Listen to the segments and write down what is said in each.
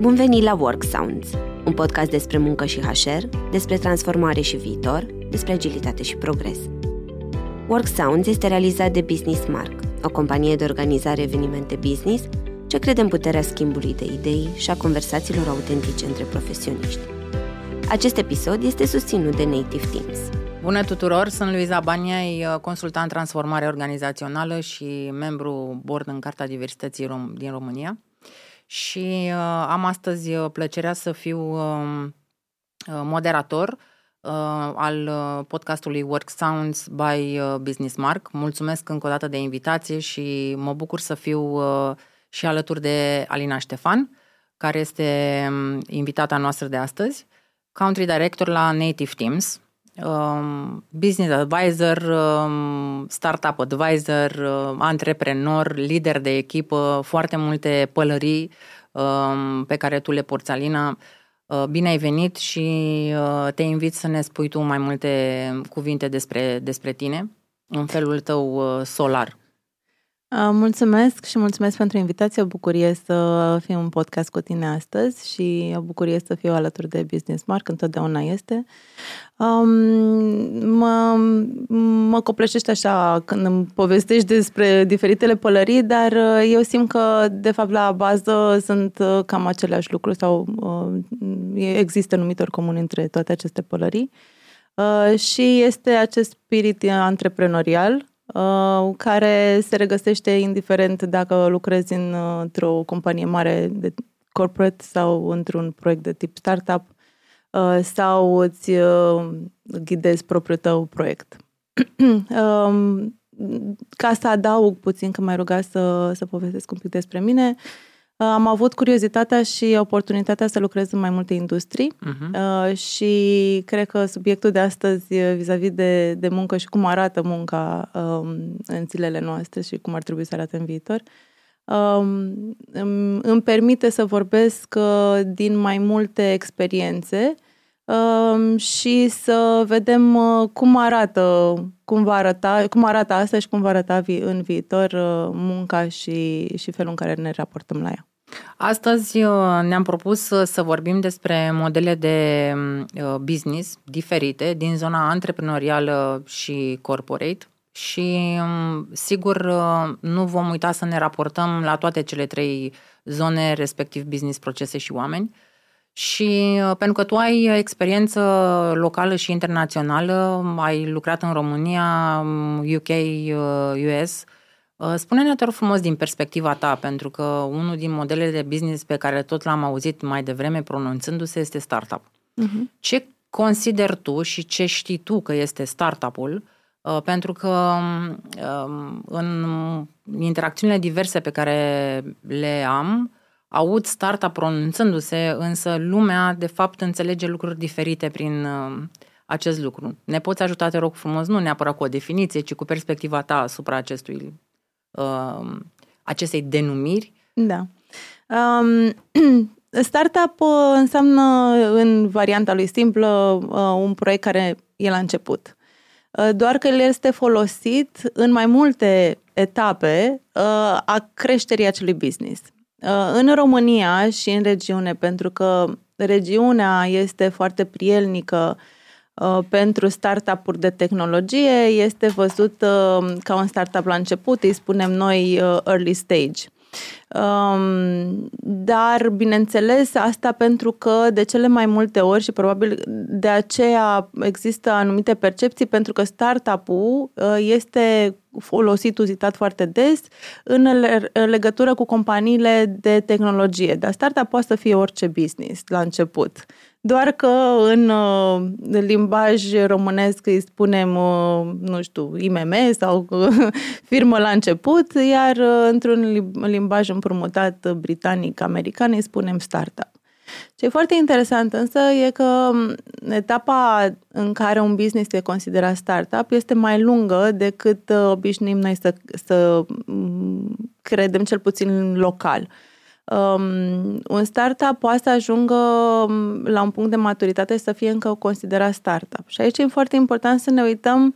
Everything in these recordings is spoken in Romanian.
Bun venit la Work Sounds, un podcast despre muncă și HR, despre transformare și viitor, despre agilitate și progres. Work Sounds este realizat de Business Mark, o companie de organizare evenimente business ce crede în puterea schimbului de idei și a conversațiilor autentice între profesioniști. Acest episod este susținut de Native Teams. Bună tuturor, sunt Luiza Banyai, consultant transformare organizațională și membru board în Carta Diversității din România. Și am astăzi plăcerea să fiu moderator al podcastului Work Sounds by Business Mark. Mulțumesc încă o dată de invitație și mă bucur să fiu și alături de Alina Ștefan, care este invitata noastră de astăzi, Country Director la Native Teams, Business Advisor, Startup Advisor, antreprenor, lider de echipă, foarte multe pălării pe care tu le porți, Alina. Bine ai venit și te invit să ne spui tu mai multe cuvinte despre tine, în felul tău solar. Mulțumesc și mulțumesc pentru invitație. O bucurie să fiu în podcast cu tine astăzi și o bucurie să fiu alături de Business Mark, întotdeauna este. Mă copleșește așa când îmi povestești despre diferitele pălării, dar eu simt că, de fapt, la bază sunt cam aceleași lucruri sau există numitori comuni între toate aceste pălării și este acest spirit antreprenorial care se regăsește indiferent dacă lucrezi într-o companie mare de corporate sau într-un proiect de tip startup sau îți ghidezi propriul tău proiect. Ca să adaug puțin, că m-ai rugat să povestesc un pic despre mine, am avut curiozitatea și oportunitatea să lucrez în mai multe industrii și cred că subiectul de astăzi vis-a-vis de muncă și cum arată munca în zilele noastre și cum ar trebui să arate în viitor îmi permite să vorbesc din mai multe experiențe și să vedem cum arată asta și cum va arăta în viitor munca și felul în care ne raportăm la ea. Astăzi ne-am propus să vorbim despre modele de business diferite din zona antreprenorială și corporate și sigur nu vom uita să ne raportăm la toate cele trei zone, respectiv business, procese și oameni. Și pentru că tu ai experiență locală și internațională, ai lucrat în România, UK, US, spune-ne, te rog frumos, din perspectiva ta, pentru că unul din modelele de business pe care tot l-am auzit mai devreme pronunțându-se este startup. Ce consideri tu și ce știi tu că este startup-ul? Pentru că în interacțiunile diverse pe care le am, aud startup pronunțându-se, însă lumea, de fapt, înțelege lucruri diferite prin acest lucru. Ne poți ajuta, te rog frumos, nu neapărat cu o definiție, ci cu perspectiva ta asupra acestei denumiri? Da. Startup înseamnă, în varianta lui simplă, un proiect care e la început. Doar că el este folosit în mai multe etape a creșterii acelui business. În România și în regiune, pentru că regiunea este foarte prielnică pentru startup-uri de tehnologie, este văzut ca un startup la început, îi spunem noi early stage. Dar, bineînțeles, asta pentru că de cele mai multe ori și probabil de aceea există anumite percepții, pentru că startup-ul este folosit, uzitat foarte des în legătură cu companiile de tehnologie. Dar startup poate să fie orice business la început. Doar că în limbaj românesc îi spunem, nu știu, IMM sau firmă la început, iar într-un limbaj împrumutat britanic-american îi spunem startup. Ce e foarte interesant însă e că etapa în care un business este considerat startup este mai lungă decât obișnuim noi să credem, cel puțin local. Un startup poate să ajungă la un punct de maturitate să fie încă considerat startup. Și aici e foarte important să ne uităm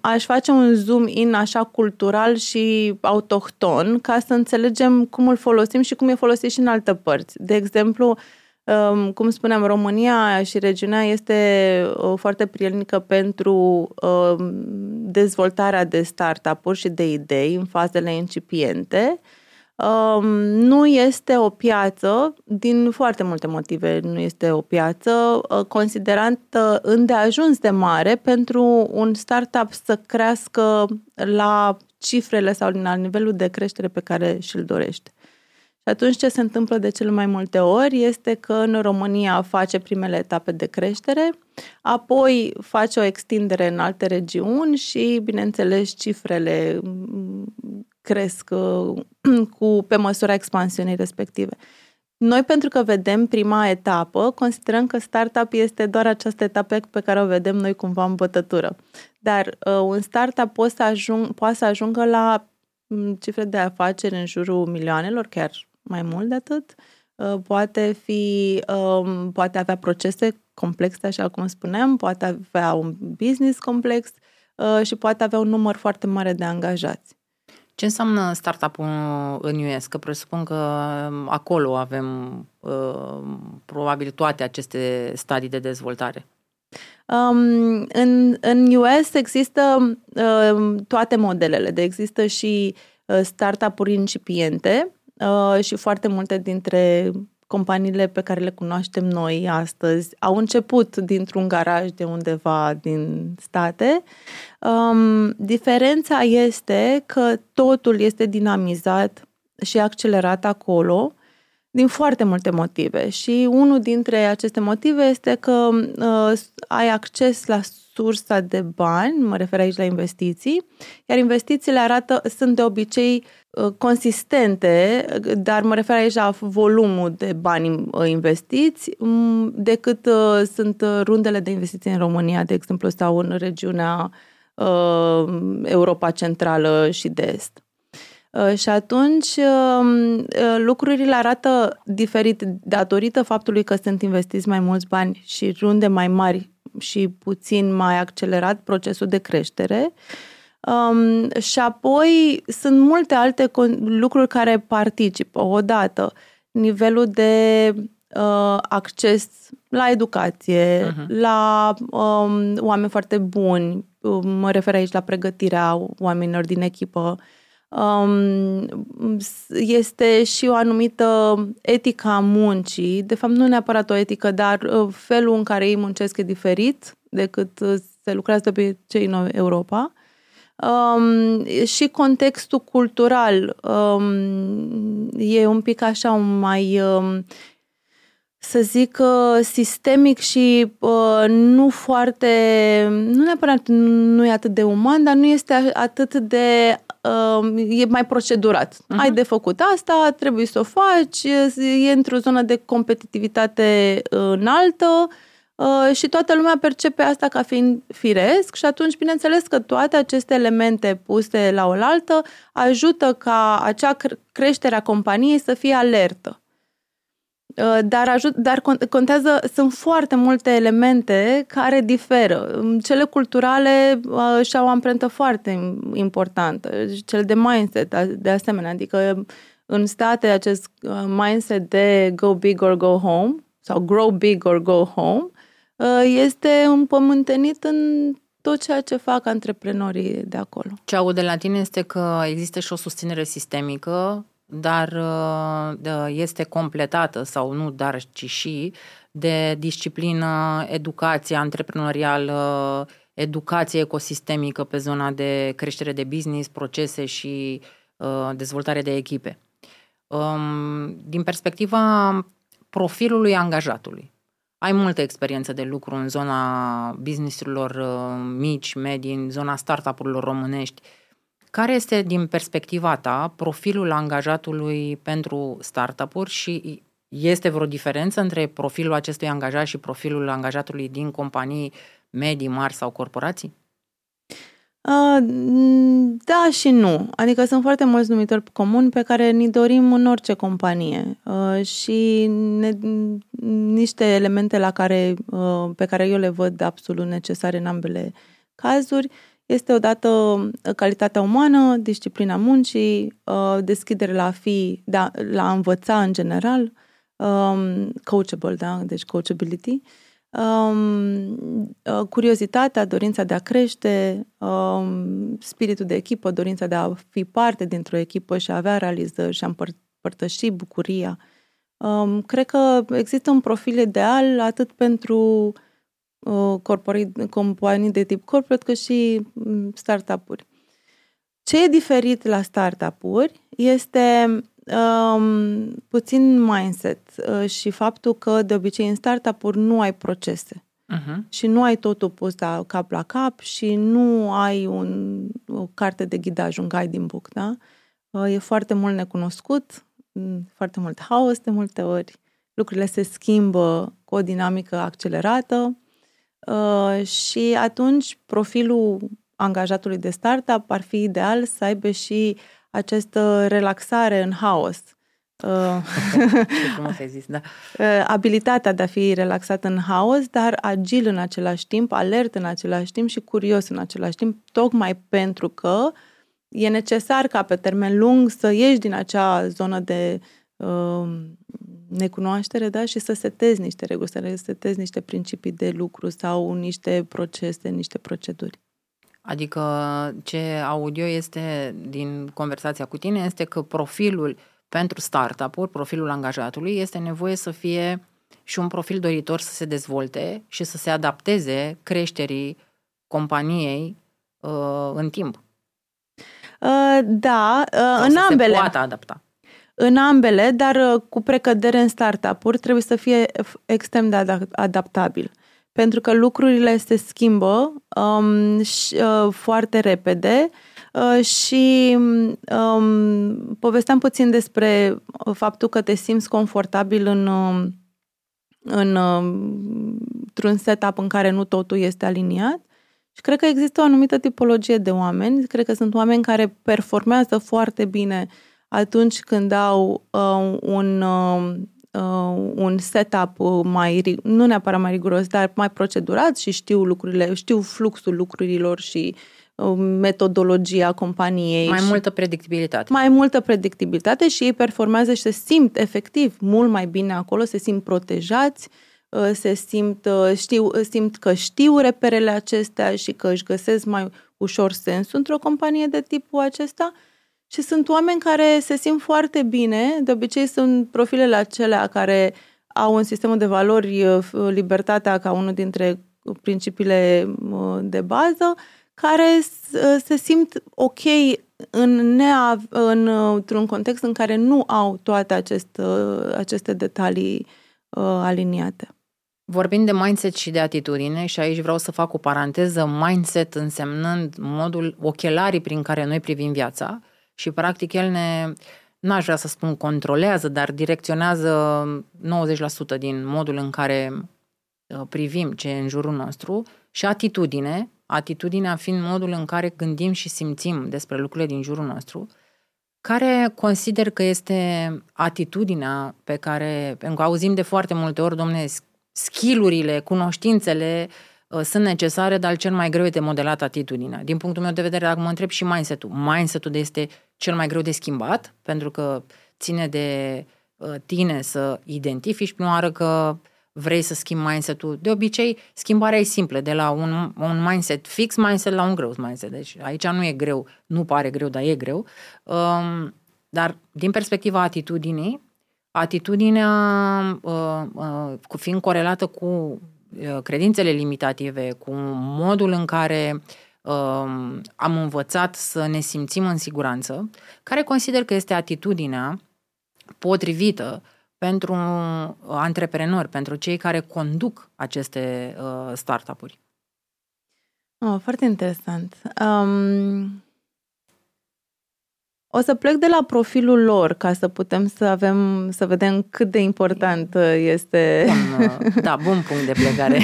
aș face un zoom-in așa cultural și autohton ca să înțelegem cum îl folosim și cum e folosit și în altă părți. De exemplu, cum spuneam, România și regiunea este foarte prielnică pentru dezvoltarea de startup-uri și de idei în fazele incipiente. Nu este o piață, din foarte multe motive nu este o piață considerată îndeajuns de mare pentru un startup să crească la cifrele sau la nivelul de creștere pe care și-l dorește. Și atunci ce se întâmplă de cele mai multe ori este că în România face primele etape de creștere, apoi face o extindere în alte regiuni și, bineînțeles, cifrele cresc pe măsura expansiunii respective. Noi, pentru că vedem prima etapă, considerăm că startup este doar această etapă pe care o vedem noi cumva în bătătură. Dar un startup poate să ajungă la cifre de afaceri în jurul milioanelor, chiar mai mult de atât. Poate avea procese complexe, așa cum spuneam, poate avea un business complex și poate avea un număr foarte mare de angajați. Ce înseamnă startup-ul în US? Că presupun că acolo avem probabil toate aceste stadii de dezvoltare. În US există toate modelele. Există și startup-uri incipiente și foarte multe dintre companiile pe care le cunoaștem noi astăzi au început dintr-un garaj de undeva din state. Diferența este că totul este dinamizat și accelerat acolo din foarte multe motive și unul dintre aceste motive este că ai acces la sursa de bani, mă refer aici la investiții, iar investițiile sunt de obicei consistente, dar mă refer aici la volumul de bani investiți, decât sunt rundele de investiții în România, de exemplu, sau în regiunea Europa Centrală și de Est. Și atunci lucrurile arată diferit datorită faptului că sunt investiți mai mulți bani și runde mai mari și puțin mai accelerat procesul de creștere. Și apoi sunt multe alte lucruri care participă. Odată, nivelul de acces la educație, la oameni foarte buni, mă refer aici la pregătirea oamenilor din echipă, este și o anumită etică a muncii, de fapt nu neapărat o etică, dar felul în care ei muncesc e diferit decât se lucrează de obicei în Europa. Și contextul cultural e un pic așa mai, să zic, sistemic și nu foarte, nu neapărat nu e atât de uman, dar nu este atât de e mai procedurat. Ai de făcut asta, trebuie să o faci, e într-o zonă de competitivitate înaltă și toată lumea percepe asta ca fiind firesc și atunci, bineînțeles că toate aceste elemente puse la oaltă ajută ca acea creștere a companiei să fie alertă. Dar contează, sunt foarte multe elemente care diferă. Cele culturale și-au o amprentă foarte importantă, cele de mindset de asemenea, adică în state acest mindset de go big or go home sau grow big or go home este împământenit în tot ceea ce fac antreprenorii de acolo. Ce aud de la tine este că există și o susținere sistemică, dar este completată sau nu, dar ci și de disciplină, educație antreprenorială, educație ecosistemică pe zona de creștere de business, procese și dezvoltare de echipe. Din perspectiva profilului angajatului, ai multă experiență de lucru în zona business-urilor mici, medii, în zona startup-urilor românești. Care este, din perspectiva ta, profilul angajatului pentru startup-uri și este vreo diferență între profilul acestui angajat și profilul angajatului din companii medii, mari sau corporații? Da și nu. Adică sunt foarte mulți numitori comuni pe care ni dorim în orice companie și niște elemente pe care eu le văd absolut necesare în ambele cazuri este odată calitatea umană, disciplina muncii, deschidere la a fi, da, la a învăța în general, coachable, da, deci coachability, curiozitatea, dorința de a crește, spiritul de echipă, dorința de a fi parte dintr-o echipă și a avea realizări și a împărtăși bucuria. Cred că există un profil ideal atât pentru companii de tip corporate cât și startup-uri. Ce e diferit la startup-uri este puțin mindset și faptul că de obicei în startup-uri nu ai procese și nu ai totul pus la cap la cap și nu ai o carte de ghidaj, un guiding book, da? E foarte mult necunoscut, foarte mult haos de multe ori, lucrurile se schimbă cu o dinamică accelerată și atunci profilul angajatului de startup ar fi ideal să aibă și această relaxare în haos. Cum ai zis, da. Abilitatea de a fi relaxat în haos, dar agil în același timp, alert în același timp și curios în același timp, tocmai pentru că e necesar ca pe termen lung să ieși din acea zonă de necunoaștere, da? Și să setezi niște reguli, să setezi niște principii de lucru sau niște procese, niște proceduri. Adică ce audio este din conversația cu tine este că profilul pentru startup-uri, profilul angajatului, este nevoie să fie și un profil doritor să se dezvolte și să se adapteze creșterii companiei în timp. Da, în ambele. Se poate adapta. În ambele, dar cu precădere în startup-uri trebuie să fie extrem de adaptabil. Pentru că lucrurile se schimbă foarte repede și povesteam puțin despre faptul că te simți confortabil într-un setup în care nu totul este aliniat și cred că există o anumită tipologie de oameni, cred că sunt oameni care performează foarte bine atunci când au un setup mai, nu neapărat mai riguros, dar mai procedurat și știu lucrurile, știu fluxul lucrurilor și metodologia companiei. Mai multă predictibilitate. Mai multă predictibilitate și ei performează și se simt efectiv mult mai bine acolo, se simt protejați, simt că știu reperele acestea și că își găsesc mai ușor sensul într-o companie de tipul acesta. Și sunt oameni care se simt foarte bine, de obicei sunt profilele acelea care au în sistemul de valori libertatea ca unul dintre principiile de bază, care se simt ok într-un context în care nu au toate aceste detalii aliniate. Vorbind de mindset și de atitudine, și aici vreau să fac o paranteză, mindset însemnând modul, ochelarii prin care noi privim viața, și practic el ne, n-aș vrea să spun controlează, dar direcționează 90% din modul în care privim ce e în jurul nostru și atitudinea fiind modul în care gândim și simțim despre lucrurile din jurul nostru, care consider că este atitudinea pe care, pentru că auzim de foarte multe ori, domne, skill-urile, cunoștințele sunt necesare, dar cel mai greu e de modelat atitudinea. Din punctul meu de vedere, dacă mă întreb și mindset-ul. Mindset-ul este cel mai greu de schimbat, pentru că ține de tine să identifici prima oară că vrei să schimbi mindset-ul. De obicei, schimbarea e simplă, de la un mindset fix, mindset la un growth mindset. Deci aici nu e greu, nu pare greu, dar e greu. Dar din perspectiva atitudinii, atitudinea fiind corelată cu credințele limitative, cu modul în care am învățat să ne simțim în siguranță, care consider că este atitudinea potrivită pentru antreprenori, pentru cei care conduc aceste startup-uri. Foarte interesant. O să plec de la profilul lor ca să putem să vedem cât de important este. Bun punct de plecare.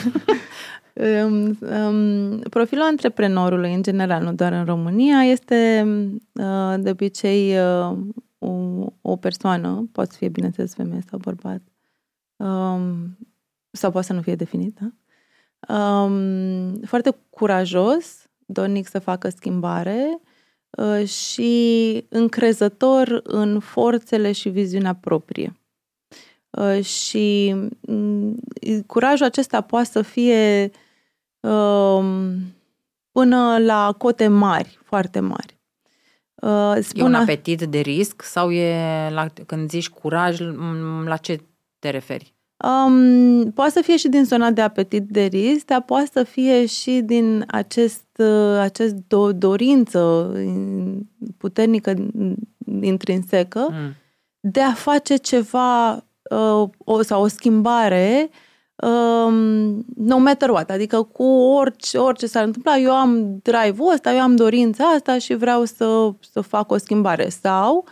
Profilul antreprenorului, în general, nu doar în România, este de obicei o persoană, poate să fie, bineînțeles, femeie sau bărbat, sau poate să nu fie definită, foarte curajos, dornic să facă schimbare și încrezător în forțele și viziunea proprie. Și curajul acesta poate să fie până la cote mari, foarte mari. E un apetit de risc sau când zici curaj, la ce te referi? Poate să fie și din zona de apetit de risc, dar poate să fie și din acest dorință puternică, intrinsecă, de a face ceva sau o schimbare no matter what, adică cu orice s-ar întâmpla, eu am drive-ul ăsta, eu am dorința asta și vreau să fac o schimbare. Sau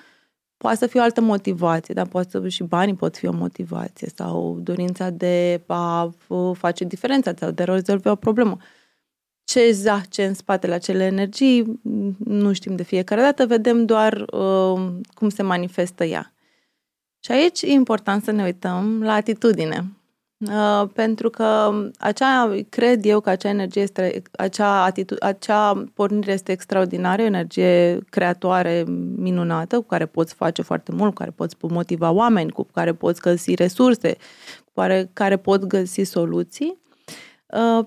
poate să fie o altă motivație, dar poate să și banii pot fi o motivație sau dorința de a face diferența sau de a rezolva o problemă. Ce zace în spatele acelei energii, nu știm de fiecare dată, vedem doar cum se manifestă ea. Și aici e important să ne uităm la atitudine. Pentru că cred eu că acea energie este, acea pornire este extraordinară, o energie creatoare minunată, cu care poți face foarte mult, cu care poți motiva oameni, cu care poți găsi resurse, cu care poți găsi soluții.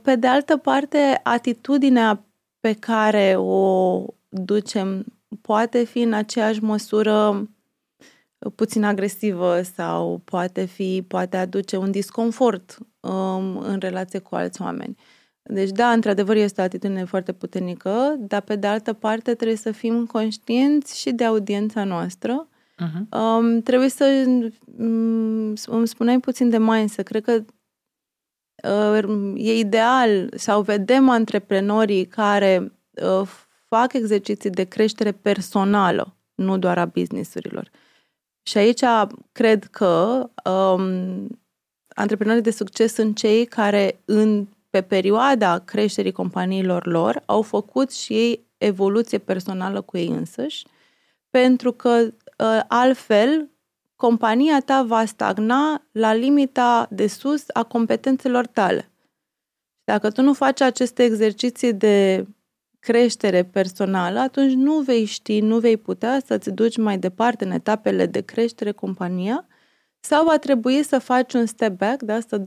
Pe de altă parte, atitudinea pe care o ducem poate fi în aceeași măsură puțin agresivă sau poate aduce un disconfort în relație cu alți oameni. Deci da, într-adevăr este o atitudine foarte puternică, dar pe de altă parte trebuie să fim conștienți și de audiența noastră. Uh-huh. Trebuie să îmi spuneai puțin de mindset. Cred că e ideal sau vedem antreprenorii care fac exerciții de creștere personală, nu doar a business-urilor. Și aici cred că antreprenorii de succes sunt cei care pe perioada creșterii companiilor lor au făcut și ei evoluție personală cu ei însăși, pentru că altfel compania ta va stagna la limita de sus a competențelor tale. Dacă tu nu faci aceste exerciții de creștere personală, atunci nu vei ști, nu vei putea să-ți duci mai departe în etapele de creștere compania, sau va trebui să faci un step back, da? Să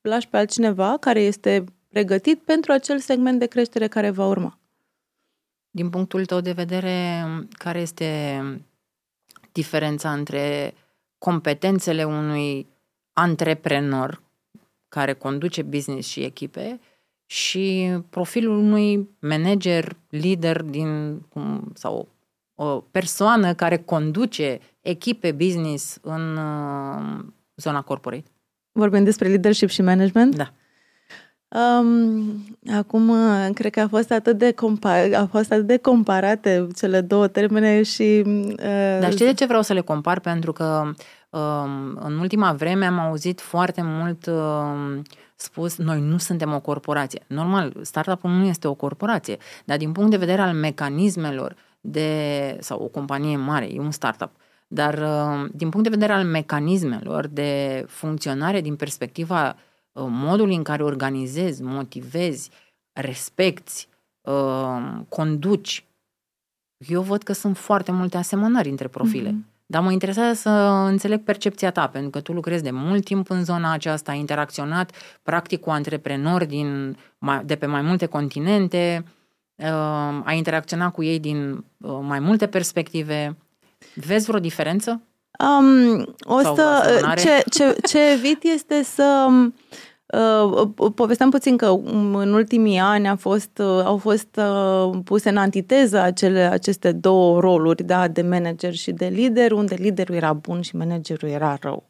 lași pe altcineva care este pregătit pentru acel segment de creștere care va urma. Din punctul tău de vedere, care este diferența între competențele unui antreprenor care conduce business și echipe și profilul unui manager, lider sau o persoană care conduce echipe business în zona corporate? Vorbim despre leadership și management? Da. Acum, cred că a fost atât de comparate cele două termene și... Dar știi de ce vreau să le compar? Pentru că în ultima vreme am auzit foarte mult spus, noi nu suntem o corporație. Normal, startup-ul nu este o corporație, dar din punct de vedere al mecanismelor sau o companie mare, e un startup, dar din punct de vedere al mecanismelor de funcționare din perspectiva modului în care organizezi, motivezi, respecti, conduci, eu văd că sunt foarte multe asemănări între profile. Mm-hmm. Dar mă interesează să înțeleg percepția ta, pentru că tu lucrezi de mult timp în zona aceasta, ai interacționat practic cu antreprenori de pe mai multe continente, ai interacționat cu ei din mai multe perspective. Vezi vreo diferență? Ce evit este să... povesteam puțin că în ultimii ani au fost puse în antiteză aceste două roluri, da, de manager și de lider, unde liderul era bun și managerul era rău.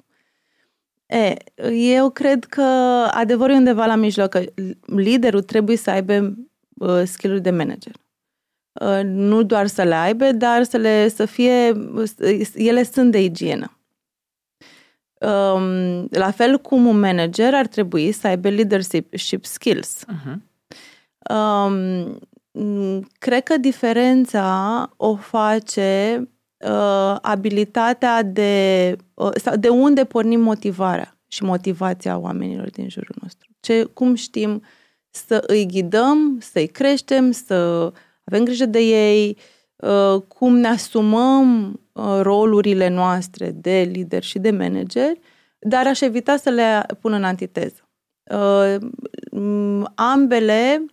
Eu cred că adevărul e undeva la mijloc, că liderul trebuie să aibă skill-uri de manager. Nu doar să le aibă, dar ele sunt de igienă. La fel cum un manager ar trebui să aibă leadership skills. Uh-huh. Cred că diferența o face abilitatea de unde pornim motivarea și motivația oamenilor din jurul nostru. Cum știm să îi ghidăm, să-i creștem, să avem grijă de ei, cum ne asumăm rolurile noastre de lider și de manager, dar aș evita să le pun în antiteză. Ambele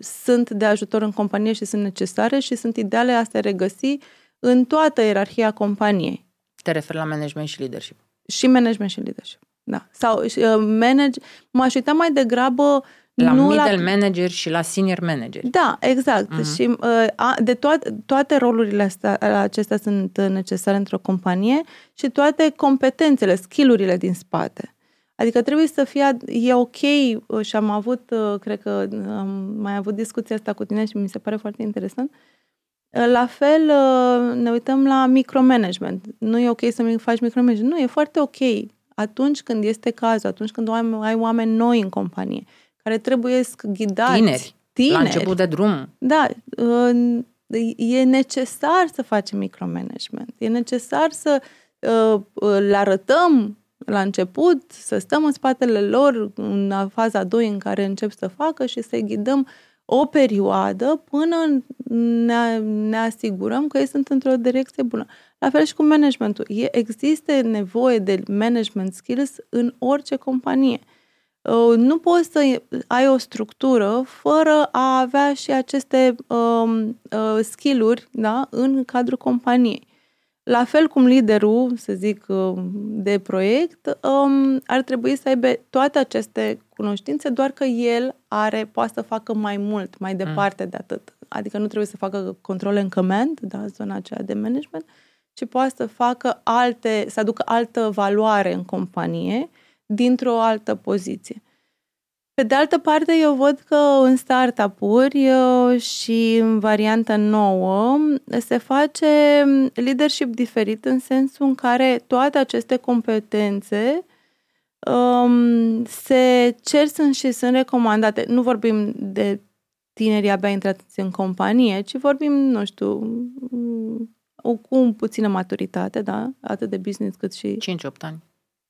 sunt de ajutor în companie și sunt necesare și sunt ideale a se regăsi în toată ierarhia companiei. Te referi la management și leadership. Și management și leadership, da. Sau m-aș uita mai degrabă la middle manager și la senior manager. Da, exact. Uh-huh. Și toate rolurile acestea sunt necesare într-o companie și toate competențele, skill-urile din spate. Adică trebuie să fie, e ok și am avut, cred că am mai avut discuția asta cu tine și mi se pare foarte interesant. La fel, ne uităm la micromanagement. Nu e ok să faci micromanagement. Nu, e foarte ok atunci când este cazul, atunci când ai oameni noi în companie, care trebuie să ghidați. Tineri, la început de drum. Da, e necesar să facem micromanagement. E necesar să le arătăm la început, să stăm în spatele lor în faza 2 în care încep să facă și să-i ghidăm o perioadă până ne asigurăm că ei sunt într-o direcție bună. La fel și cu managementul. Există nevoie de management skills în orice companie. Nu poți să ai o structură fără a avea și aceste skill-uri, da, în cadrul companiei. La fel cum liderul, să zic, de proiect, ar trebui să aibă toate aceste cunoștințe, doar că el poate să facă mai mult, mai departe de atât. Adică nu trebuie să facă control and command, da, zona aceea de management, ci poate să facă să aducă altă valoare în companie dintr-o altă poziție. Pe de altă parte, eu văd că în startup-uri și în varianta nouă se face leadership diferit în sensul în care toate aceste competențe se cer și sunt recomandate. Nu vorbim de tinerii abia intrați în companie, ci vorbim, nu știu, cu puțină maturitate, da? Atât de business cât și... 5-8 ani.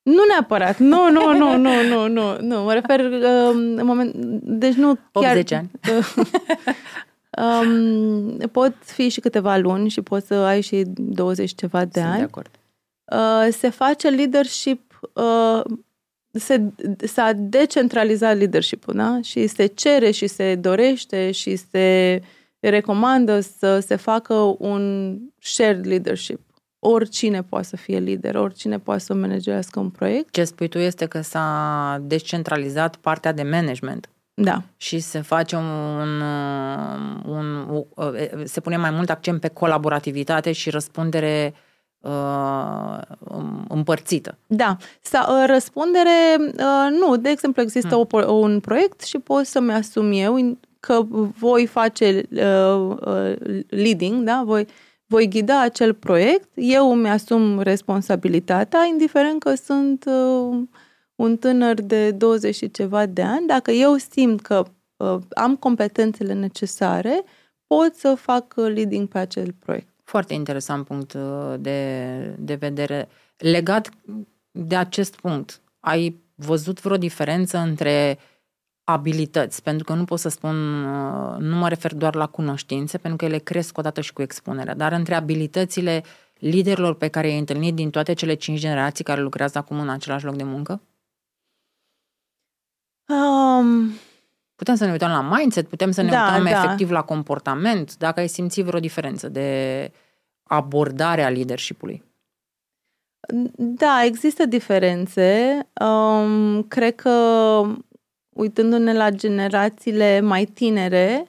Nu neapărat, nu, mă refer în moment, deci nu chiar... 80 ani. Pot fi și câteva luni și poți să ai și 20 ceva de ani. Sunt de acord. Se face leadership, s-a decentralizat leadership-ul, da? Și se cere și se dorește și se recomandă să se facă un shared leadership. Oricine poate să fie lider, oricine poate să managerească un proiect. Ce spui tu este că s-a descentralizat partea de management. Da. Și se face se pune mai mult accent pe colaborativitate și răspundere împărțită. Da. Răspundere, nu. De exemplu, există un proiect și pot să-mi asum eu că voi face leading, da? Voi ghida acel proiect, eu îmi asum responsabilitatea, indiferent că sunt un tânăr de 20 și ceva de ani. Dacă eu simt că am competențele necesare, pot să fac leading pe acel proiect. Foarte interesant punct de vedere. Legat de acest punct, ai văzut vreo diferență între abilități, pentru că nu pot să spun, nu mă refer doar la cunoștințe, pentru că ele cresc odată și cu expunerea, dar între abilitățile liderilor pe care i-ai întâlnit din toate cele 5 generații care lucrează acum în același loc de muncă? Putem să ne uităm la mindset, putem să ne uităm efectiv la comportament, dacă ai simțit vreo diferență de abordare a leadership-ului. Da, există diferențe. Cred că uitându-ne la generațiile mai tinere,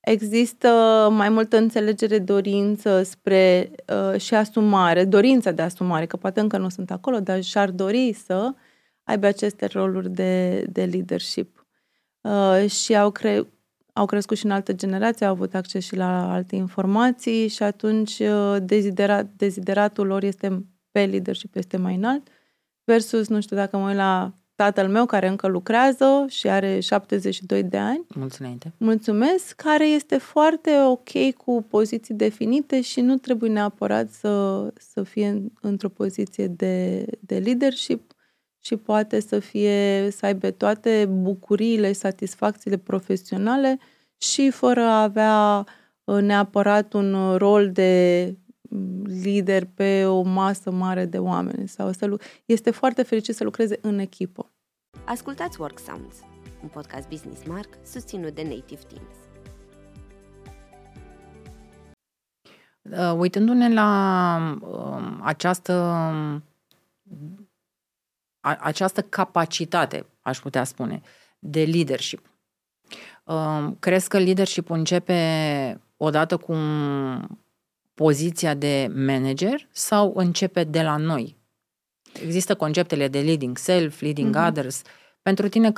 există mai multă înțelegere, dorință spre și asumare, dorința de asumare, că poate încă nu sunt acolo, dar și-ar dori să aibă aceste roluri de leadership. Și au crescut și în altă generație, au avut acces și la alte informații și atunci dezideratul lor este pe leadership, este mai înalt, versus, nu știu, dacă mă uit la tatăl meu care încă lucrează și are 72 de ani. Mulțumesc, care este foarte ok cu poziții definite și nu trebuie neapărat să fie într-o poziție de leadership și poate să aibă toate bucuriile și satisfacțiile profesionale și fără a avea neapărat un rol de lider pe o masă mare de oameni. Este foarte fericit să lucreze în echipă. Ascultați Work Sounds, un podcast Business Mark susținut de Native Teams. Uitându-ne la această capacitate, aș putea spune, de leadership, crezi că leadership-ul începe odată cu poziția de manager sau începe de la noi? Există conceptele de leading self, leading others. Pentru tine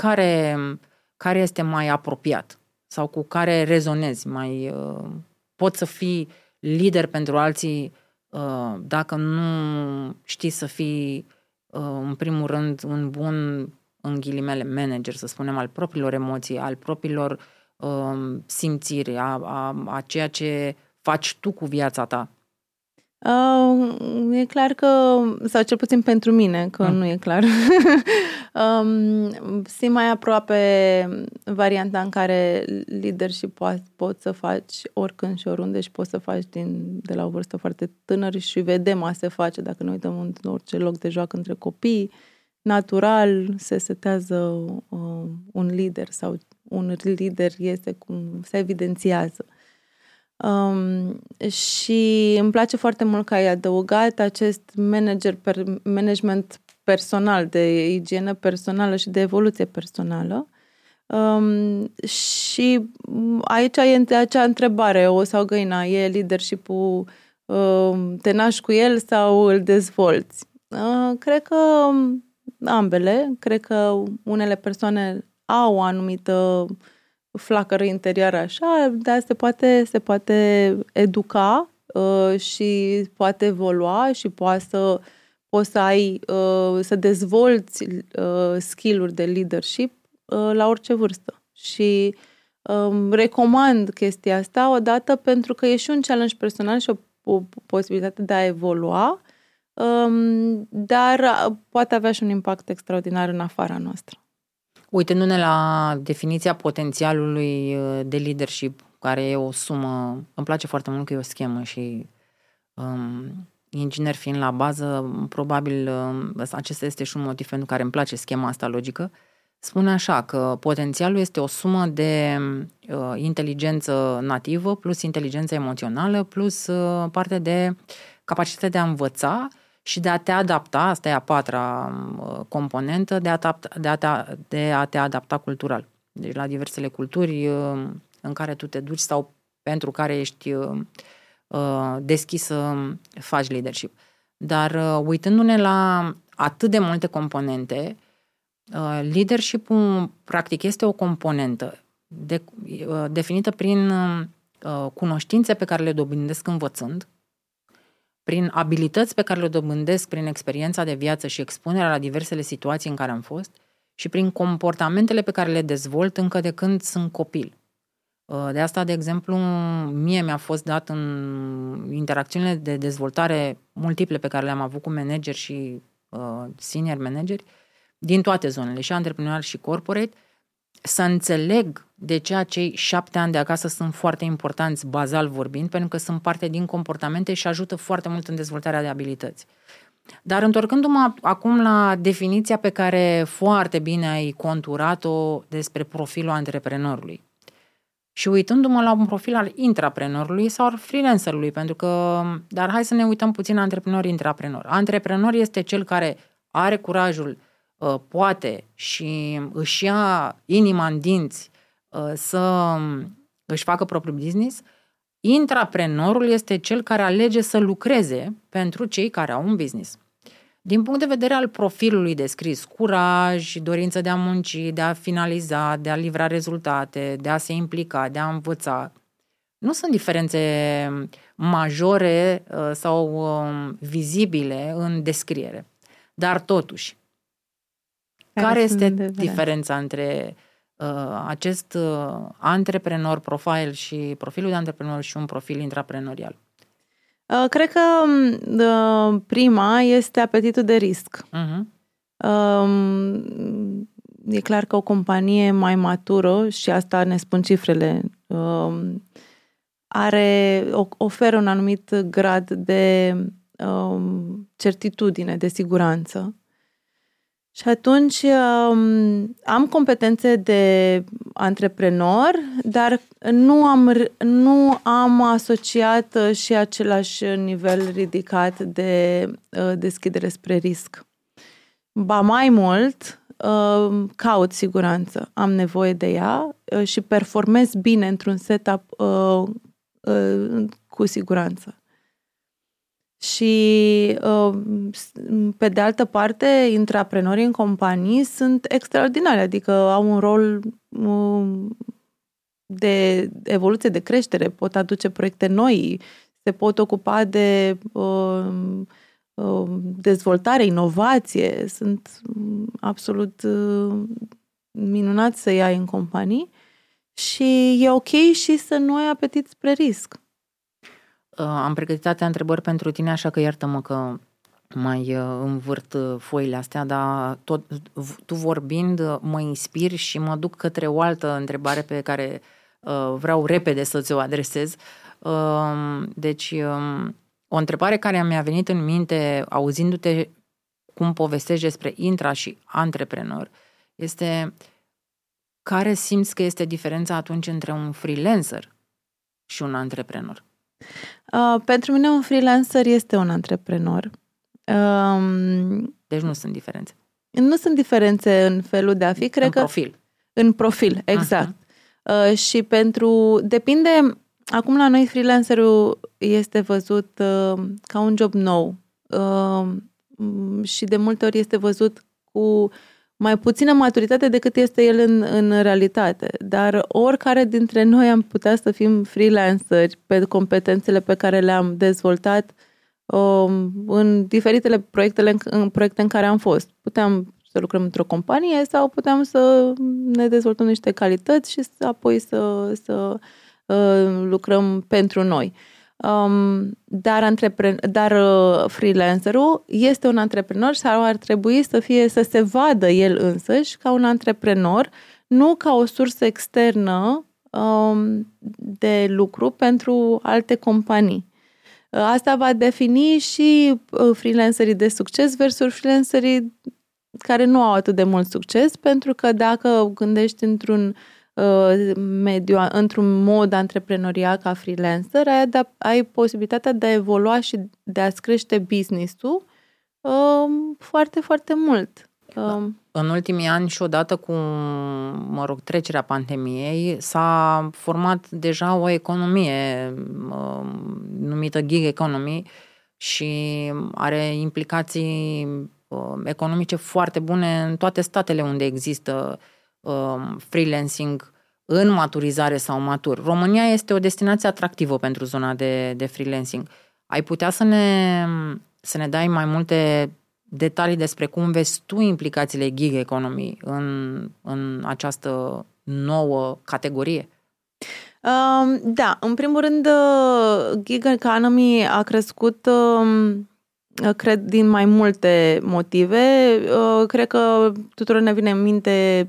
care este mai apropiat sau cu care rezonezi? Mai poți să fii lider pentru alții dacă nu știi să fii în primul rând un bun, în ghilimele, manager, să spunem, al propriilor emoții, al propriilor simțiri, a ceea ce faci tu cu viața ta? E clar că, sau cel puțin pentru mine, că nu e clar. Simt mai aproape varianta în care leadership poți să faci oricând și oriunde și poți să faci de la o vârstă foarte tânără și vedem a se face dacă ne uităm în orice loc de joacă între copii. Natural se setează un lider sau un lider este cum se evidențiază. Și îmi place foarte mult că ai adăugat acest management personal, de igienă personală și de evoluție personală. Și aici e acea întrebare, o sau găina, e leadership-ul, te naști cu el sau îl dezvolți? Cred că ambele, cred că unele persoane au o anumită flacără interioară așa, dar se poate educa și poate evolua și poți să dezvolți skill-uri de leadership la orice vârstă. Și recomand chestia asta odată pentru că e și un challenge personal și o posibilitate de a evolua, dar poate avea și un impact extraordinar în afara noastră. Uitându-ne la definiția potențialului de leadership, care e o sumă, îmi place foarte mult că e o schemă și inginer fiind la bază, probabil acesta este și un motiv pentru care îmi place schema asta logică, spune așa că potențialul este o sumă de inteligență nativă plus inteligența emoțională plus parte de capacitatea de a învăța și de a te adapta, asta e a patra componentă, de a te adapta cultural. Deci la diversele culturi în care tu te duci sau pentru care ești deschis să faci leadership. Dar uitându-ne la atât de multe componente, leadership-ul practic este o componentă definită prin cunoștințe pe care le dobândesc învățând, prin abilități pe care le dobândesc prin experiența de viață și expunerea la diversele situații în care am fost și prin comportamentele pe care le dezvolt încă de când sunt copil. De asta, de exemplu, mie mi-a fost dat în interacțiunile de dezvoltare multiple pe care le-am avut cu manageri și senior manageri din toate zonele, și antreprenorial și corporate, să înțeleg de ce acei 7 ani de acasă sunt foarte importanți, bazal vorbind, pentru că sunt parte din comportamente și ajută foarte mult în dezvoltarea de abilități. Dar întorcându-mă acum la definiția pe care foarte bine ai conturat-o despre profilul antreprenorului și uitându-mă la un profil al intraprenorului sau al freelancerului, dar hai să ne uităm puțin la antreprenor-intraprenor. Antreprenor este cel care are curajul, poate și își ia inima în dinți să își facă propriul business. Intraprenorul este cel care alege să lucreze pentru cei care au un business. Din punct de vedere al profilului descris, curaj, dorință de a munci, de a finaliza, de a livra rezultate, de a se implica, de a învăța, nu sunt diferențe majore sau vizibile în descriere. Dar totuși, care este diferența între acest antreprenor profil și profilul de antreprenor și un profil intraprenorial? Cred că prima este apetitul de risc. E clar că o companie mai matură, și asta ne spun cifrele, oferă un anumit grad de certitudine, de siguranță. Și atunci am competențe de antreprenor, dar nu am asociat și același nivel ridicat de deschidere spre risc. Ba mai mult, caut siguranță, am nevoie de ea și performez bine într-un setup cu siguranță. Și pe de altă parte, intraprenorii în companii sunt extraordinari, adică au un rol de evoluție, de creștere, pot aduce proiecte noi, se pot ocupa de dezvoltare, inovație, sunt absolut minunați să ia în companii și e ok și să nu ai apetit spre risc. Am pregătit atâtea întrebări pentru tine, așa că iartă-mă că mai învârt foile astea, dar tu vorbind mă inspir și mă duc către o altă întrebare pe care vreau repede să ți-o adresez. Deci, o întrebare care mi-a venit în minte auzindu-te cum povestești despre intra și antreprenor este: care simți că este diferența atunci între un freelancer și un antreprenor? Pentru mine un freelancer este un antreprenor. Deci nu sunt diferențe. Nu sunt diferențe în felul de a fi, cred că... În profil. În profil, exact. Uh-huh. Și pentru... Depinde... Acum la noi freelancerul este văzut ca un job nou și de multe ori este văzut cu mai puțină maturitate decât este el în realitate. Dar oricare dintre noi am putea să fim freelanceri pe competențele pe care le-am dezvoltat în diferitele proiecte în care am fost. Puteam să lucrăm într-o companie sau puteam să ne dezvoltăm niște calități și apoi să lucrăm pentru noi. Dar freelancerul este un antreprenor sau ar trebui să se vadă el însăși ca un antreprenor, nu ca o sursă externă de lucru pentru alte companii. Asta va defini și freelancerii de succes versus freelancerii care nu au atât de mult succes, pentru că dacă gândești într-un mod antreprenorial ca freelancer, ai posibilitatea de a evolua și de a-ți crește business-ul foarte, foarte mult. În ultimii ani și odată cu, trecerea pandemiei, s-a format deja o economie numită gig economy și are implicații economice foarte bune în toate statele unde există freelancing în maturizare sau matur. România este o destinație atractivă pentru zona de freelancing. Ai putea să ne dai mai multe detalii despre cum vezi tu implicațiile gig economy în această nouă categorie? Da, în primul rând gig economy a crescut cred din mai multe motive. Cred că tuturor ne vine în minte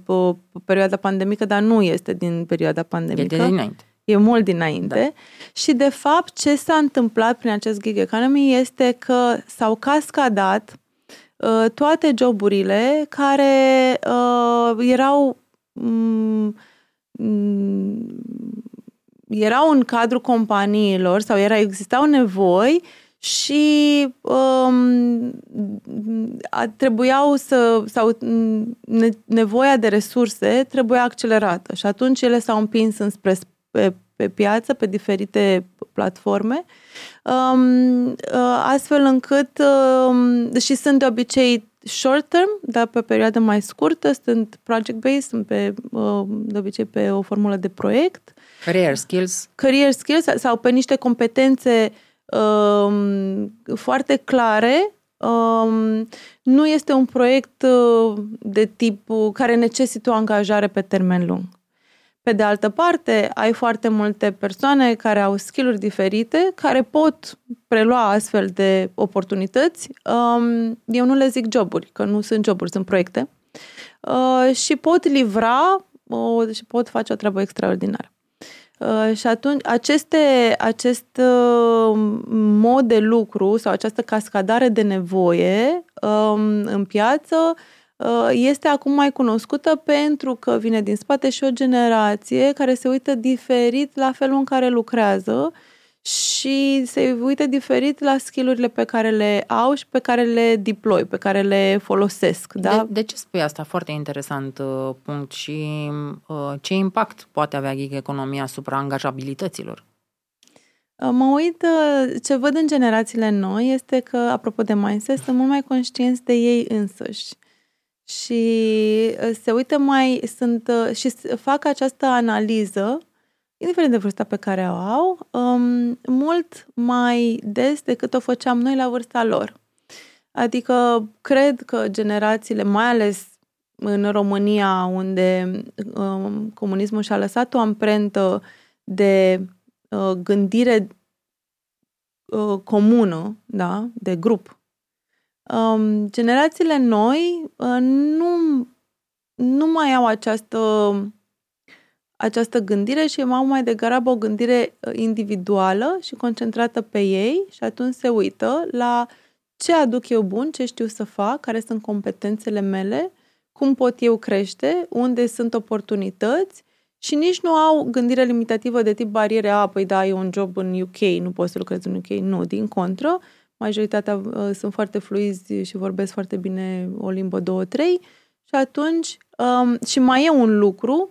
perioada pandemică, dar nu este din perioada pandemică. E dinainte. E mult dinainte. Da. Și de fapt ce s-a întâmplat prin acest gig economy este că s-au cascadat toate joburile care erau în cadrul companiilor sau existau nevoi și trebuiau nevoia de resurse trebuia accelerată și atunci ele s-au împins înspre pe piață, pe diferite platforme, astfel încât și sunt de obicei short term, dar pe perioadă mai scurtă, sunt project-based, sunt de obicei pe o formulă de proiect. Career skills sau pe niște competențe foarte clare. Nu este un proiect de tip care necesită o angajare pe termen lung. Pe de altă parte, ai foarte multe persoane care au skill-uri diferite, care pot prelua astfel de oportunități. Eu nu le zic joburi, că nu sunt joburi, sunt proiecte. Și pot livra și pot face o treabă extraordinară. Și atunci acest mod de lucru sau această cascadare de nevoie în piață este acum mai cunoscută pentru că vine din spate și o generație care se uită diferit la felul în care lucrează și se uită diferit la skill-urile pe care le au și pe care le deploy, pe care le folosesc. Da? De ce spui asta? Foarte interesant punct. Și ce impact poate avea gig economia asupra angajabilităților? Mă uit, ce văd în generațiile noi este că, apropo de mindset, sunt mult mai conștienți de ei însăși. Și se uită mai, sunt și fac această analiză, indiferent de vârsta pe care o au, mult mai des decât o făceam noi la vârsta lor. Adică cred că generațiile, mai ales în România, unde comunismul și-a lăsat o amprentă de gândire comună, da? De grup, generațiile noi nu mai au această gândire și au mai degrabă o gândire individuală și concentrată pe ei și atunci se uită la ce aduc eu bun, ce știu să fac, care sunt competențele mele, cum pot eu crește, unde sunt oportunități și nici nu au gândire limitativă de tip bariere, păi da, e un job în UK, nu poți să lucrezi în UK, nu, din contră. Majoritatea sunt foarte fluizi și vorbesc foarte bine o limbă, 2-3 și atunci, și mai e un lucru,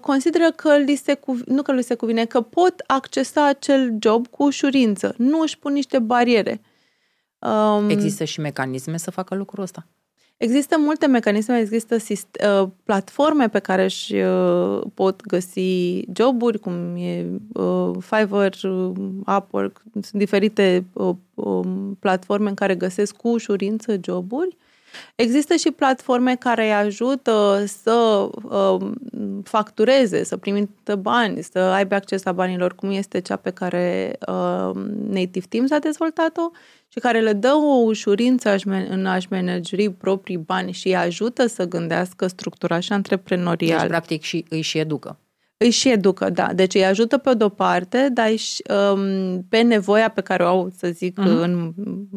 consideră că li se cuvine, că pot accesa acel job cu ușurință, nu își pun niște bariere. Există și mecanisme să facă lucrul ăsta? Există multe mecanisme, există platforme pe care își pot găsi joburi, cum e Fiverr, Upwork, sunt diferite platforme în care găsesc cu ușurință joburi. Există și platforme care îi ajută să factureze, să primită bani, să aibă acces la banilor, cum este cea pe care Native Teams a dezvoltat-o și care le dă o ușurință în a-și manageri proprii bani și îi ajută să gândească structura și antreprenorial. Deci, practic, și îi și educă. Îi și educă, da. Deci îi ajută pe de-o parte, dar pe nevoia pe care o au, să zic,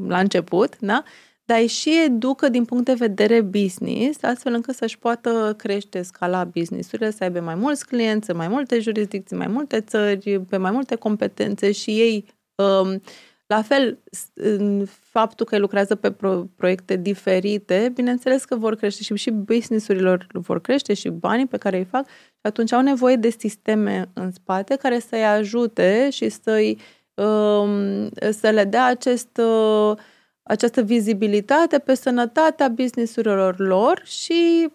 la început, da? Dar îi și educă din punct de vedere business, astfel încât să-și poată crește, scala business-urile, să aibă mai mulți clienți, mai multe jurisdicții, mai multe țări, pe mai multe competențe și ei, la fel, faptul că lucrează pe proiecte diferite, bineînțeles că vor crește și business-urilor vor crește și banii pe care îi fac și atunci au nevoie de sisteme în spate care să-i ajute și să le dea această vizibilitate pe sănătatea business-urilor lor și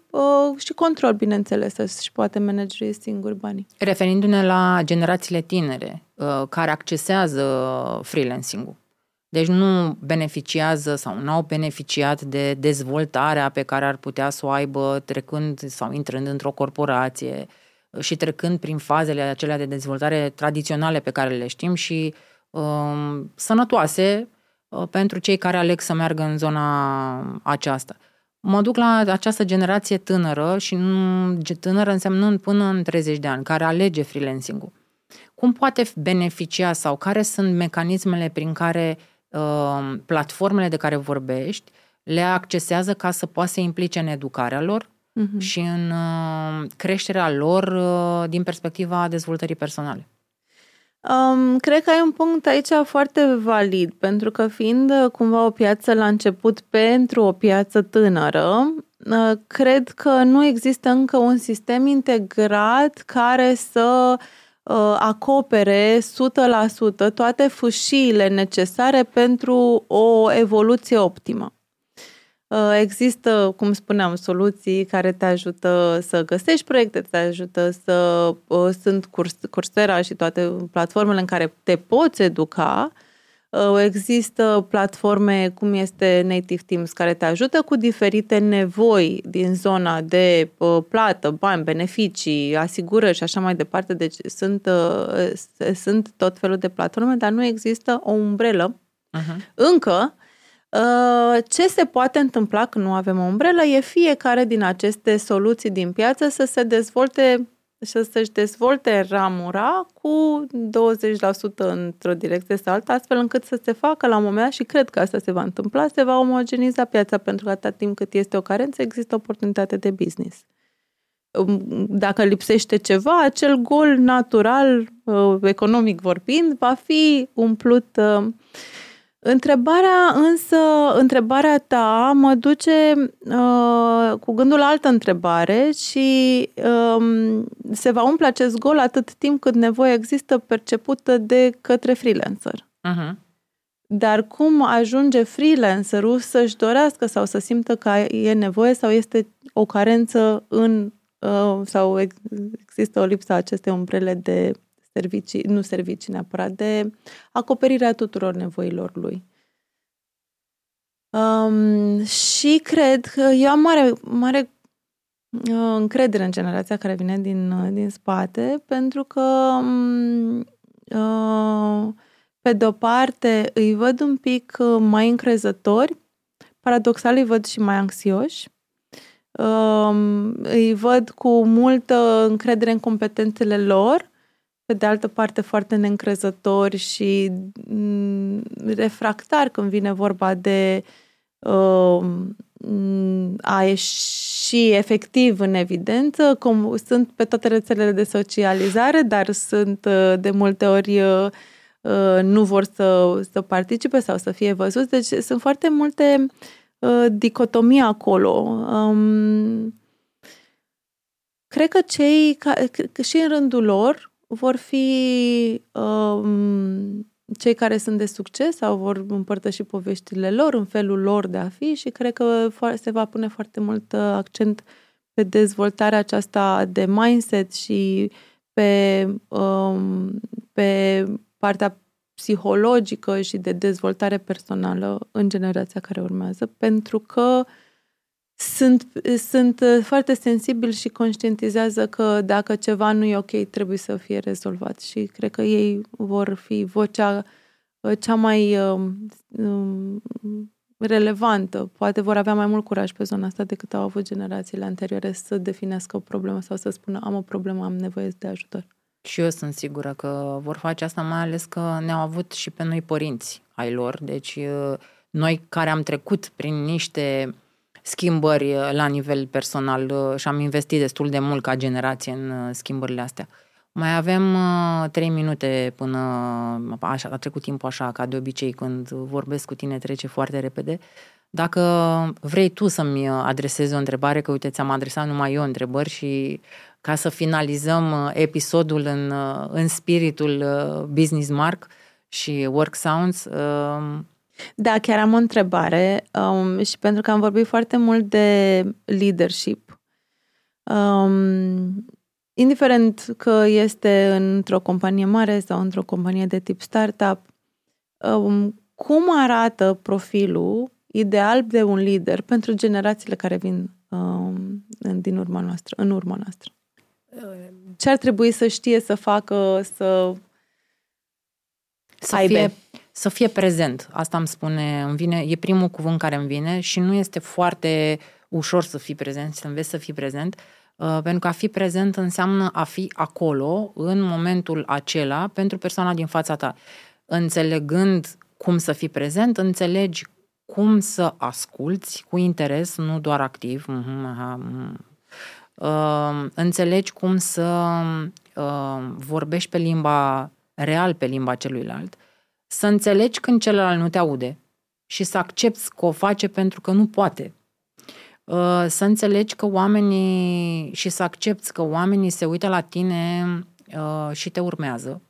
control, bineînțeles, să-și poate manageri singuri banii. Referindu-ne la generațiile tinere care accesează freelancing-ul, deci nu beneficiază sau nu au beneficiat de dezvoltarea pe care ar putea să o aibă trecând sau intrând într-o corporație și trecând prin fazele acelea de dezvoltare tradiționale pe care le știm și sănătoase, pentru cei care aleg să meargă în zona aceasta. Mă duc la această generație tânără și tânără însemnând până în 30 de ani, care alege freelancing-ul. Cum poate beneficia sau care sunt mecanismele prin care platformele de care vorbești le accesează ca să poată să implice în educarea lor și în creșterea lor din perspectiva dezvoltării personale? Cred că ai un punct aici foarte valid, pentru că fiind cumva o piață la început pentru o piață tânără, cred că nu există încă un sistem integrat care să acopere 100% toate fâșiile necesare pentru o evoluție optimă. Există, cum spuneam, soluții care te ajută să găsești proiecte, te ajută să sunt Coursera și toate platformele în care te poți educa, Există platforme cum este Native Teams care te ajută cu diferite nevoi din zona de plată, bani, beneficii, asigurări și așa mai departe. Deci sunt tot felul de platforme, dar nu există o umbrelă. Uh-huh. Încă, ce se poate întâmpla când nu avem o umbrelă e fiecare din aceste soluții din piață să se dezvolte și să-și dezvolte ramura cu 20% într-o direcție sau alta, astfel încât să se facă la un moment dat, și cred că asta se va întâmpla, se va omogeniza piața, pentru că atât timp cât este o carență, există oportunitate de business. Dacă lipsește ceva, acel gol natural, economic vorbind, va fi umplut. Întrebarea ta mă duce cu gândul la altă întrebare și se va umple acest gol atât timp cât nevoia există percepută de către freelancer. Uh-huh. Dar cum ajunge freelancerul să-și dorească sau să simtă că e nevoie sau este o carență sau există o lipsă a acestei umbrele de servicii, nu servicii neapărat, de acoperirea tuturor nevoilor lui. Și cred că eu am mare încredere în generația care vine din spate, pentru că pe de-o parte îi văd un pic mai încrezători, paradoxal îi văd și mai anxioși. Îi văd cu multă încredere în competențele lor, pe de altă parte foarte neîncrezători și refractari când vine vorba de a ieși efectiv în evidență, cum sunt pe toate rețelele de socializare, dar sunt de multe ori nu vor să participe sau să fie văzuți. Deci sunt foarte multe dicotomii acolo. Cred că cei și în rândul lor vor fi cei care sunt de succes sau vor împărtăși poveștile lor în felul lor de a fi și cred că se va pune foarte mult accent pe dezvoltarea aceasta de mindset și pe partea psihologică și de dezvoltare personală în generația care urmează, pentru că sunt foarte sensibil și conștientizează că dacă ceva nu e ok, trebuie să fie rezolvat și cred că ei vor fi vocea cea mai relevantă. Poate vor avea mai mult curaj pe zona asta decât au avut generațiile anterioare să definească o problemă sau să spună am o problemă, am nevoie de ajutor. Și eu sunt sigură că vor face asta, mai ales că ne-au avut și pe noi părinți ai lor. Deci noi care am trecut prin niște schimbări la nivel personal și am investit destul de mult ca generație în schimbările astea. Mai avem 3 minute până așa, a trecut timpul așa, ca de obicei când vorbesc cu tine trece foarte repede. Dacă vrei tu să-mi adresezi o întrebare, că uite, ți-am adresat numai eu întrebări și ca să finalizăm episodul în spiritul Business Mark și Work Sounds, da, chiar am o întrebare și pentru că am vorbit foarte mult de leadership. Indiferent că este într-o companie mare sau într-o companie de tip startup, cum arată profilul ideal de un lider pentru generațiile care vin în urma noastră? Ce ar trebui să știe să facă, să aibă? Să fie prezent, asta îmi vine, e primul cuvânt care îmi vine și nu este foarte ușor să fii prezent, să înveți să fii prezent, pentru că a fi prezent înseamnă a fi acolo, în momentul acela, pentru persoana din fața ta. Înțelegând cum să fii prezent, înțelegi cum să asculți cu interes, nu doar activ, înțelegi cum să vorbești pe limba celuilalt, să înțelegi când celălalt nu te aude și să accepti că o face pentru că nu poate. Să înțelegi că oamenii și să accepti că oamenii se uită la tine și te urmează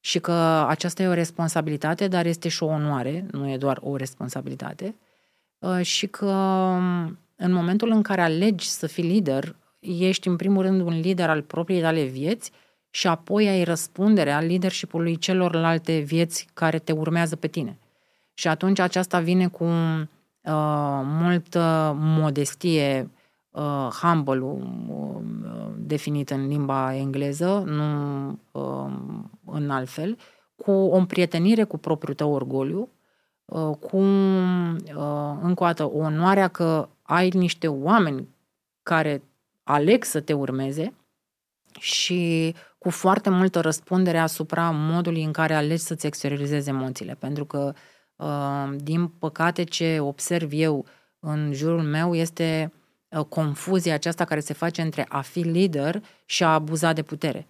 și că aceasta e o responsabilitate, dar este și o onoare, nu e doar o responsabilitate, și că în momentul în care alegi să fii lider, ești în primul rând un lider al propriei tale vieți și apoi ai răspunderea leadership-ului celorlalte vieți care te urmează pe tine. Și atunci aceasta vine cu multă modestie, humble-ul definit în limba engleză, nu în altfel, cu o împrietenire cu propriul tău orgoliu, cu încă o dată onoarea că ai niște oameni care aleg să te urmeze și cu foarte multă răspundere asupra modului în care alegi să-ți exteriorizezi emoțiile. Pentru că, din păcate, ce observ eu în jurul meu este confuzia aceasta care se face între a fi lider și a abuza de putere.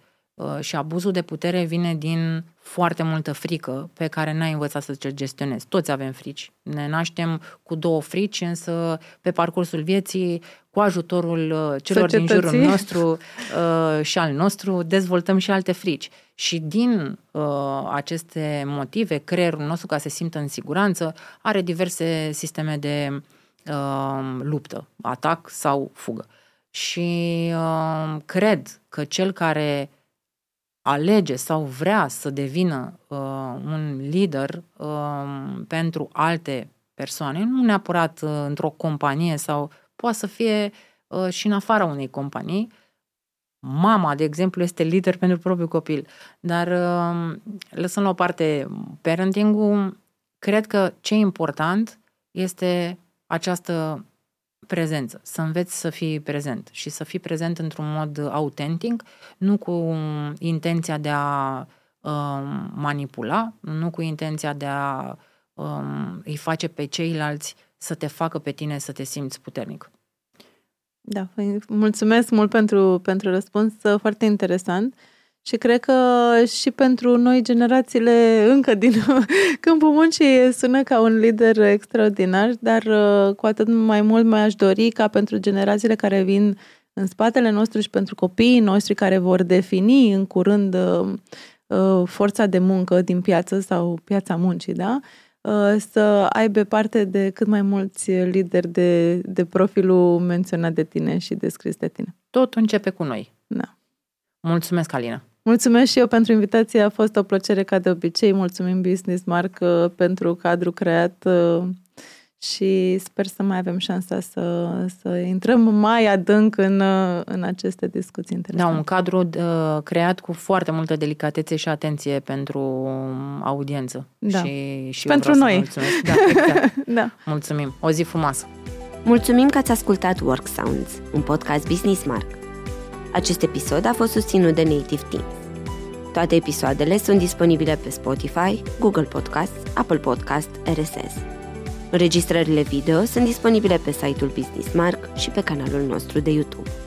Și abuzul de putere vine din foarte multă frică pe care n-ai învățat să te gestionezi. Toți avem frici. Ne naștem cu două frici, însă pe parcursul vieții, cu ajutorul celor societății din jurul nostru și al nostru, dezvoltăm și alte frici. Și din aceste motive, creierul nostru, ca să se simtă în siguranță, are diverse sisteme de luptă, atac sau fugă. Și cred că cel care alege sau vrea să devină un lider pentru alte persoane, nu neapărat într-o companie sau poate să fie și în afara unei companii. Mama, de exemplu, este lider pentru propriul copil, dar lăsând la o parte parenting-ul, cred că ce e important este această prezență, să înveți să fii prezent și să fii prezent într-un mod autentic, nu cu intenția de a manipula, nu cu intenția de a îi face pe ceilalți să te facă pe tine să te simți puternic. Da, mulțumesc mult pentru răspuns, foarte interesant. Și cred că și pentru noi generațiile încă din câmpul muncii sună ca un lider extraordinar, dar cu atât mai mult mi-aș dori ca pentru generațiile care vin în spatele nostru și pentru copiii noștri care vor defini în curând forța de muncă din piață sau piața muncii, da? Să aibă parte de cât mai mulți lideri de profilul menționat de tine și descris de tine. Tot începe cu noi. Da. Mulțumesc, Alina! Mulțumesc și eu pentru invitație, a fost o plăcere ca de obicei. Mulțumim Business Mark pentru cadrul creat și sper să mai avem șansa să intrăm mai adânc în aceste discuții interesante. Da, un cadru creat cu foarte multă delicatețe și atenție pentru audiență. Da. Și pentru noi. Mulțumesc. Da, exact. Da. Mulțumim! O zi frumoasă! Mulțumim că ați ascultat Work Sounds, un podcast Business Mark. Acest episod a fost susținut de Native Teams. Toate episoadele sunt disponibile pe Spotify, Google Podcast, Apple Podcast, RSS. Înregistrările video sunt disponibile pe site-ul Business Mark și pe canalul nostru de YouTube.